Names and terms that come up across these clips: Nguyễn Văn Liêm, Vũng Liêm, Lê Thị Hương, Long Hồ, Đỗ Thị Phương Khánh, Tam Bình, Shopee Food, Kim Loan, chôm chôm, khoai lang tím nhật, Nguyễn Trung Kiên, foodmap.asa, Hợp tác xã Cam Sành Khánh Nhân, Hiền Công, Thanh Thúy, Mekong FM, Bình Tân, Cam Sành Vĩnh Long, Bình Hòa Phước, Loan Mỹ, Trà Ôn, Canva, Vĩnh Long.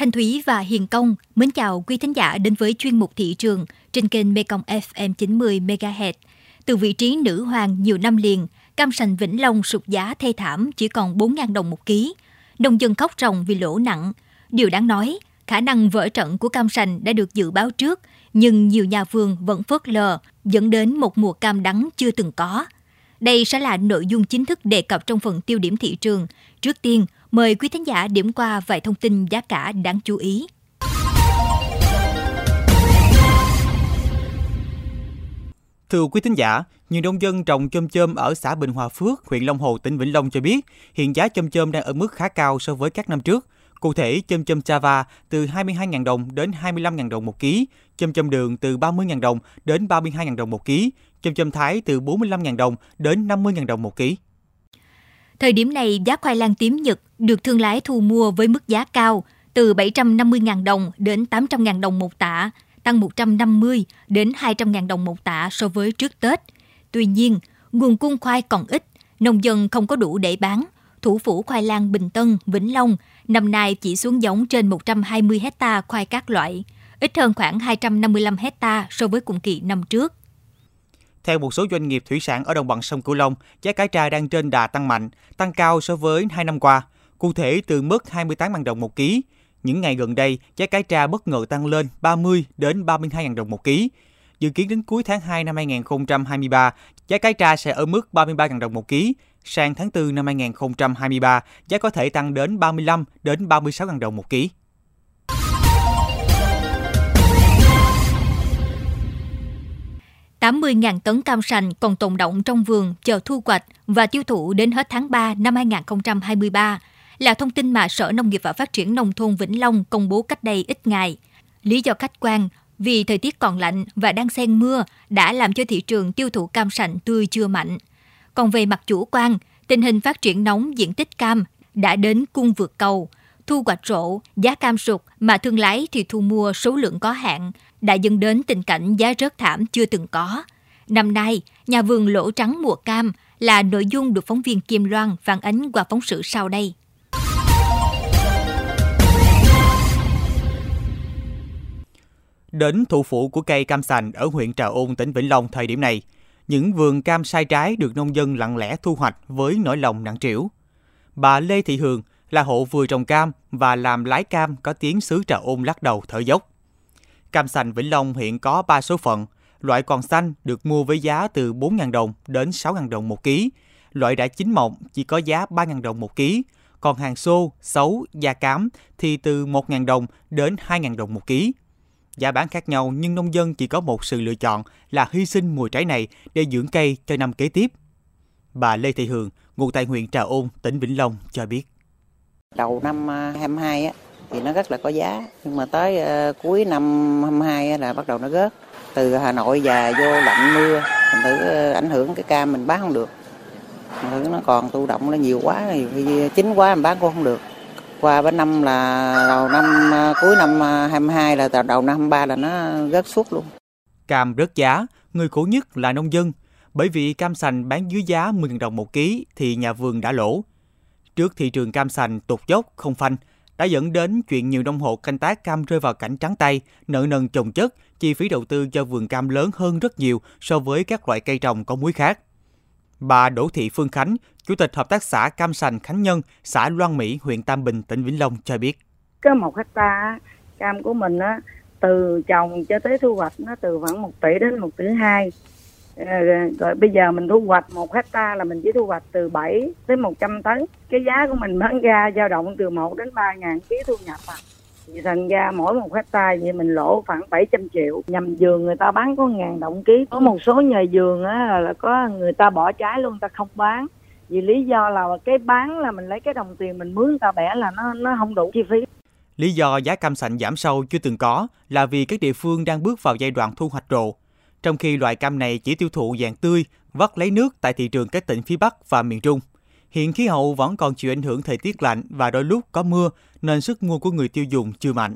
Thanh Thúy và Hiền Công mến chào quý thính giả đến với chuyên mục thị trường trên kênh Mekong FM 90 MHz. Từ vị trí nữ hoàng nhiều năm liền, cam sành Vĩnh Long sụt giá thê thảm chỉ còn 4.000 đồng một ký. Nông dân khóc ròng vì lỗ nặng. Điều đáng nói, khả năng vỡ trận của cam sành đã được dự báo trước, nhưng nhiều nhà vườn vẫn phớt lờ, dẫn đến một mùa cam đắng chưa từng có. Đây sẽ là nội dung chính thức đề cập trong phần tiêu điểm thị trường. Trước tiên, mời quý thính giả điểm qua vài thông tin giá cả đáng chú ý. Thưa quý thính giả, nhiều nông dân trồng chôm chôm ở xã Bình Hòa Phước, huyện Long Hồ, tỉnh Vĩnh Long cho biết hiện giá chôm chôm đang ở mức khá cao so với các năm trước. Cụ thể, chôm chôm Java từ 22.000 đồng đến 25.000 đồng một ký, chôm chôm đường từ 30.000 đồng đến 32.000 đồng một ký, chôm chôm Thái từ 45.000 đồng đến 50.000 đồng một ký. Thời điểm này, giá khoai lang tím Nhật được thương lái thu mua với mức giá cao từ 750.000 đồng đến 800.000 đồng một tạ, tăng 150 đến 200.000 đồng một tạ so với trước Tết. Tuy nhiên, nguồn cung khoai còn ít, nông dân không có đủ để bán. Thủ phủ khoai lang Bình Tân, Vĩnh Long năm nay chỉ xuống giống trên 120 hectare khoai các loại, ít hơn khoảng 255 hectare so với cùng kỳ năm trước. Theo một số doanh nghiệp thủy sản ở đồng bằng sông Cửu Long, giá cá tra đang trên đà tăng mạnh, tăng cao so với 2 năm qua, cụ thể từ mức 28.000 đồng một ký. Những ngày gần đây, giá cá tra bất ngờ tăng lên 30 đến 32.000 đồng một ký. Dự kiến đến cuối tháng 2 năm 2023, giá cá tra sẽ ở mức 33.000 đồng một ký. Sang tháng 4 năm 2023, giá có thể tăng đến 35 đến 36.000 đồng một ký. Tám 10.000 tấn cam sành còn tồn đọng trong vườn chờ thu hoạch và tiêu thụ đến hết tháng 3 năm 2023 là thông tin mà Sở Nông nghiệp và Phát triển Nông thôn Vĩnh Long công bố cách đây ít ngày. Lý do khách quan vì thời tiết còn lạnh và đang xen mưa đã làm cho thị trường tiêu thụ cam sành tươi chưa mạnh. Còn về mặt chủ quan, tình hình phát triển nóng diện tích cam đã đến cung vượt cầu. Thu hoạch rộ, giá cam sụt mà thương lái thì thu mua số lượng có hạn đã dẫn đến tình cảnh giá rớt thảm chưa từng có. Năm nay, nhà vườn lỗ trắng mùa cam là nội dung được phóng viên Kim Loan phản ánh qua phóng sự sau đây. Đến thủ phủ của cây cam sành ở huyện Trà Ôn, tỉnh Vĩnh Long thời điểm này, những vườn cam sai trái được nông dân lặng lẽ thu hoạch với nỗi lòng nặng trĩu. Bà Lê Thị Hương là hộ vừa trồng cam và làm lái cam có tiếng xứ Trà Ôn lắc đầu thở dốc. Cam sành Vĩnh Long hiện có 3 số phận. Loại còn xanh được mua với giá từ 4.000 đồng đến 6.000 đồng một ký. Loại đã chín mọng chỉ có giá 3.000 đồng một ký. Còn hàng xô, xấu, da cám thì từ 1.000 đồng đến 2.000 đồng một ký. Giá bán khác nhau nhưng nông dân chỉ có một sự lựa chọn là hy sinh mùa trái này để dưỡng cây cho năm kế tiếp. Bà Lê Thị Hương, ngụ tại huyện Trà Ôn, tỉnh Vĩnh Long cho biết. Đầu năm 22 á thì nó rất là có giá, nhưng mà tới cuối năm 22 là bắt đầu nó rớt. Từ Hà Nội và vô lạnh mưa, thành thử ảnh hưởng cái cam mình bán không được. Nó còn thụ động nó nhiều quá, thì chín quá mình bán cũng không được. Qua bên năm là đầu năm cuối năm 22 là đầu năm 23 là nó rớt suốt luôn. Cam rớt giá, người khổ nhất là nông dân, bởi vì cam sành bán dưới giá 10.000 đồng một ký thì nhà vườn đã lỗ. Trước thị trường cam sành tụt dốc không phanh đã dẫn đến chuyện nhiều nông hộ canh tác cam rơi vào cảnh trắng tay, nợ nần chồng chất, chi phí đầu tư cho vườn cam lớn hơn rất nhiều so với các loại cây trồng có múi khác. Bà Đỗ Thị Phương Khánh, Chủ tịch Hợp tác xã Cam Sành Khánh Nhân, xã Loan Mỹ, huyện Tam Bình, tỉnh Vĩnh Long cho biết. Có 1 hectare cam của mình á, từ trồng cho tới thu hoạch nó từ khoảng 1 tỷ đến 1 tỷ 2. Rồi bây giờ mình thu hoạch 1 hectare là mình chỉ thu hoạch từ 7 tới 100 tấn. Cái giá của mình bán ra dao động từ 1 đến 3.000 ký thu nhập. Thành ra mỗi 1 hectare thì mình lỗ khoảng 700 triệu. Nhầm vườn người ta bán có 1.000 đồng ký. Có một số nhà vườn á, là có người ta bỏ trái luôn, người ta không bán. Vì lý do là cái bán là mình lấy cái đồng tiền mình mướn người ta bẻ là nó không đủ chi phí. Lý do giá cam sành giảm sâu chưa từng có là vì các địa phương đang bước vào giai đoạn thu hoạch rộ. Trong khi loại cam này chỉ tiêu thụ dạng tươi, vắt lấy nước tại thị trường các tỉnh phía Bắc và miền Trung. Hiện khí hậu vẫn còn chịu ảnh hưởng thời tiết lạnh và đôi lúc có mưa nên sức mua của người tiêu dùng chưa mạnh.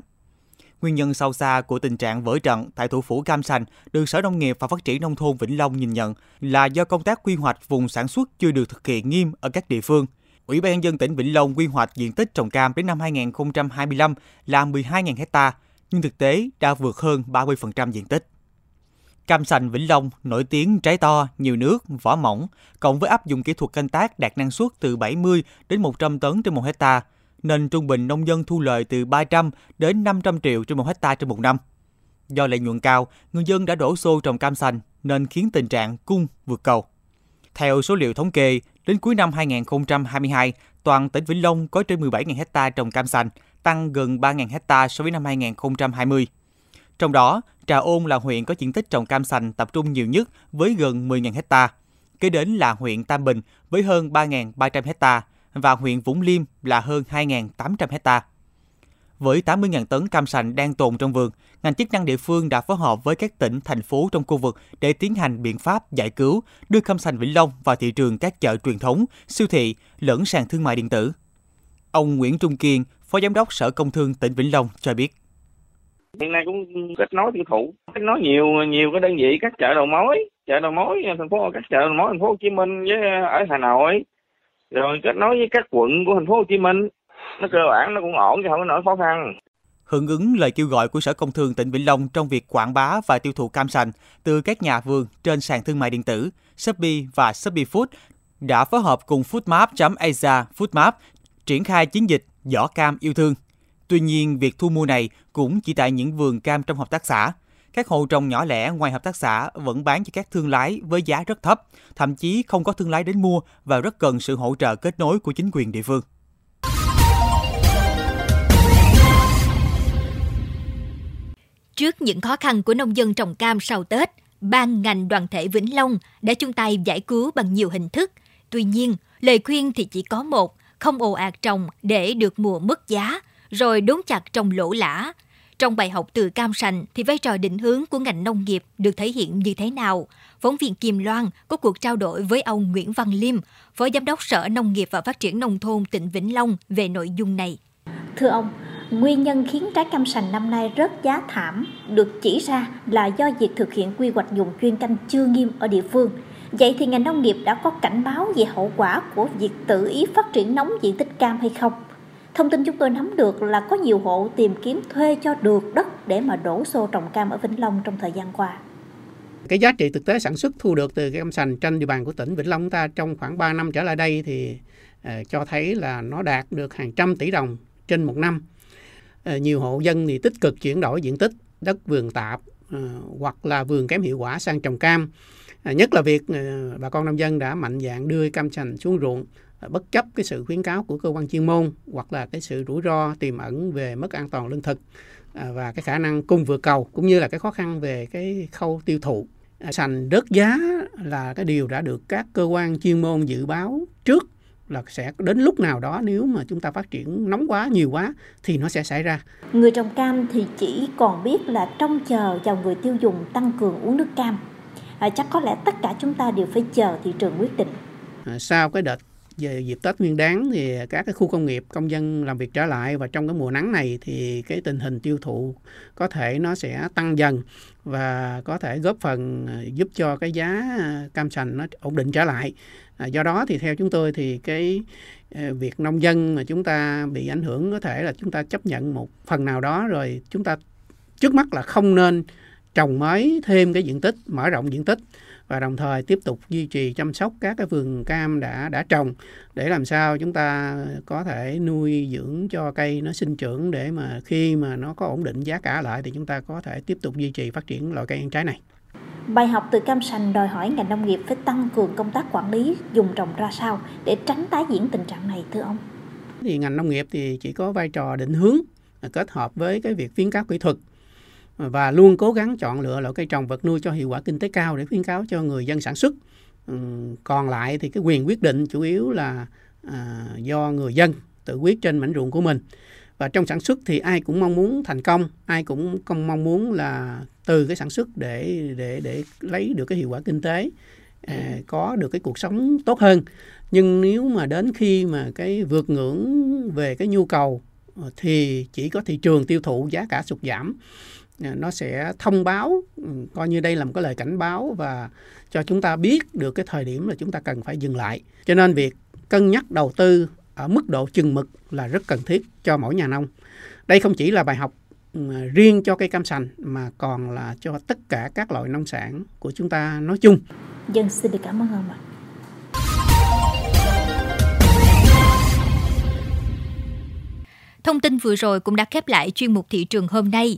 Nguyên nhân sâu xa của tình trạng vỡ trận tại thủ phủ cam sành được Sở Nông nghiệp và Phát triển Nông thôn Vĩnh Long nhìn nhận là do công tác quy hoạch vùng sản xuất chưa được thực hiện nghiêm ở các địa phương. Ủy ban nhân dân tỉnh Vĩnh Long quy hoạch diện tích trồng cam đến năm 2025 là 12.000 hectare, nhưng thực tế đã vượt hơn 30% diện tích. Cam sành Vĩnh Long nổi tiếng trái to, nhiều nước, vỏ mỏng, cộng với áp dụng kỹ thuật canh tác đạt năng suất từ 70 đến 100 tấn trên 1 hectare, nên trung bình nông dân thu lời từ 300 đến 500 triệu trên 1 hectare trên một năm. Do lợi nhuận cao, người dân đã đổ xô trồng cam sành nên khiến tình trạng cung vượt cầu. Theo số liệu thống kê, đến cuối năm 2022, toàn tỉnh Vĩnh Long có trên 17.000 hectare trồng cam sành, tăng gần 3.000 hectare so với năm 2020. Trong đó, Trà Ôn là huyện có diện tích trồng cam sành tập trung nhiều nhất với gần 10.000 hectare. Kế đến là huyện Tam Bình với hơn 3.300 hectare và huyện Vũng Liêm là hơn 2.800 hectare. Với 80.000 tấn cam sành đang tồn trong vườn, ngành chức năng địa phương đã phối hợp với các tỉnh, thành phố trong khu vực để tiến hành biện pháp giải cứu, đưa cam sành Vĩnh Long vào thị trường các chợ truyền thống, siêu thị, lẫn sàn thương mại điện tử. Ông Nguyễn Trung Kiên, Phó Giám đốc Sở Công Thương tỉnh Vĩnh Long cho biết. Hiện nay cũng kết nối tiêu thụ, kết nối nhiều cái đơn vị, các chợ đầu mối thành phố, các chợ đầu mối thành phố Hồ Chí Minh với ở Hà Nội, rồi kết nối với các quận của thành phố Hồ Chí Minh. Nó cơ bản nó cũng ổn chứ không có nỗi khó khăn. Hưởng ứng lời kêu gọi của Sở Công Thương tỉnh Vĩnh Long trong việc quảng bá và tiêu thụ cam sành từ các nhà vườn trên sàn thương mại điện tử, Shopee và Shopee Food đã phối hợp cùng foodmap.asa, foodmap triển khai chiến dịch giỏ cam yêu thương. Tuy nhiên, việc thu mua này cũng chỉ tại những vườn cam trong hợp tác xã. Các hộ trồng nhỏ lẻ ngoài hợp tác xã vẫn bán cho các thương lái với giá rất thấp, thậm chí không có thương lái đến mua và rất cần sự hỗ trợ kết nối của chính quyền địa phương. Trước những khó khăn của nông dân trồng cam sau Tết, Ban ngành đoàn thể Vĩnh Long đã chung tay giải cứu bằng nhiều hình thức. Tuy nhiên, lời khuyên thì chỉ có một, không ồ ạt trồng để được mùa mất giá, rồi đốn chặt trồng lỗ lã. Trong bài học từ cam sành thì vai trò định hướng của ngành nông nghiệp được thể hiện như thế nào? Phóng viên Kim Loan có cuộc trao đổi với ông Nguyễn Văn Liêm, Phó Giám đốc Sở Nông nghiệp và Phát triển Nông thôn tỉnh Vĩnh Long về nội dung này. Thưa ông, nguyên nhân khiến trái cam sành năm nay rớt giá thảm được chỉ ra là do việc thực hiện quy hoạch vùng chuyên canh chưa nghiêm ở địa phương. Vậy thì ngành nông nghiệp đã có cảnh báo về hậu quả của việc tự ý phát triển nóng diện tích cam hay không? Thông tin chúng tôi nắm được là có nhiều hộ tìm kiếm thuê cho được đất để mà đổ xô trồng cam ở Vĩnh Long trong thời gian qua. Cái giá trị thực tế sản xuất thu được từ cam sành trên địa bàn của tỉnh Vĩnh Long chúng ta trong khoảng 3 năm trở lại đây thì cho thấy là nó đạt được hàng trăm tỷ đồng trên một năm. Nhiều hộ dân thì tích cực chuyển đổi diện tích đất vườn tạp hoặc là vườn kém hiệu quả sang trồng cam. Nhất là việc bà con nông dân đã mạnh dạn đưa cam sành xuống ruộng bất chấp cái sự khuyến cáo của cơ quan chuyên môn hoặc là cái sự rủi ro tiềm ẩn về mất an toàn lương thực và cái khả năng cung vượt cầu cũng như là cái khó khăn về cái khâu tiêu thụ. Sành rớt giá là cái điều đã được các cơ quan chuyên môn dự báo trước là sẽ đến lúc nào đó nếu mà chúng ta phát triển nóng quá, nhiều quá thì nó sẽ xảy ra. Người trồng cam thì chỉ còn biết là trông chờ vào người tiêu dùng tăng cường uống nước cam. Chắc có lẽ tất cả chúng ta đều phải chờ thị trường quyết định. Sau cái đợt về dịp Tết Nguyên Đán thì các cái khu công nghiệp, công dân làm việc trở lại và trong cái mùa nắng này thì cái tình hình tiêu thụ có thể nó sẽ tăng dần và có thể góp phần giúp cho cái giá cam sành nó ổn định trở lại. Do đó thì theo chúng tôi thì cái việc nông dân mà chúng ta bị ảnh hưởng có thể là chúng ta chấp nhận một phần nào đó rồi chúng ta trước mắt là không nên trồng mới thêm cái diện tích, mở rộng diện tích và đồng thời tiếp tục duy trì chăm sóc các cái vườn cam đã trồng để làm sao chúng ta có thể nuôi dưỡng cho cây nó sinh trưởng để mà khi mà nó có ổn định giá cả lại thì chúng ta có thể tiếp tục duy trì phát triển loại cây ăn trái này. Bài học từ cam sành đòi hỏi ngành nông nghiệp phải tăng cường công tác quản lý vùng trồng ra sao để tránh tái diễn tình trạng này thưa ông? Thì ngành nông nghiệp thì chỉ có vai trò định hướng kết hợp với cái việc khuyến cáo kỹ thuật và luôn cố gắng chọn lựa loại cây trồng vật nuôi cho hiệu quả kinh tế cao để khuyến cáo cho người dân sản xuất. Còn lại thì cái quyền quyết định chủ yếu là do người dân tự quyết trên mảnh ruộng của mình. Và trong sản xuất thì ai cũng mong muốn thành công, ai cũng không mong muốn là từ cái sản xuất để lấy được cái hiệu quả kinh tế, có được cái cuộc sống tốt hơn. Nhưng nếu mà đến khi mà cái vượt ngưỡng về cái nhu cầu thì chỉ có thị trường tiêu thụ giá cả sụt giảm. Nó sẽ thông báo, coi như đây là một cái lời cảnh báo và cho chúng ta biết được cái thời điểm là chúng ta cần phải dừng lại. Cho nên việc cân nhắc đầu tư ở mức độ chừng mực là rất cần thiết cho mỗi nhà nông. Đây không chỉ là bài học riêng cho cây cam sành mà còn là cho tất cả các loại nông sản của chúng ta nói chung. Dân xin được cảm ơn ông ạ. Thông tin vừa rồi cũng đã khép lại chuyên mục thị trường hôm nay.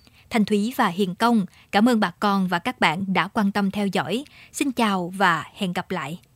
Thanh Thúy và Hiền Công, cảm ơn bà con và các bạn đã quan tâm theo dõi. Xin chào và hẹn gặp lại.